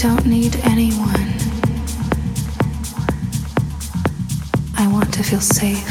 don't need anyone. I want to feel safe.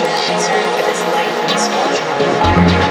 explosion, search for this light and explosion on fire.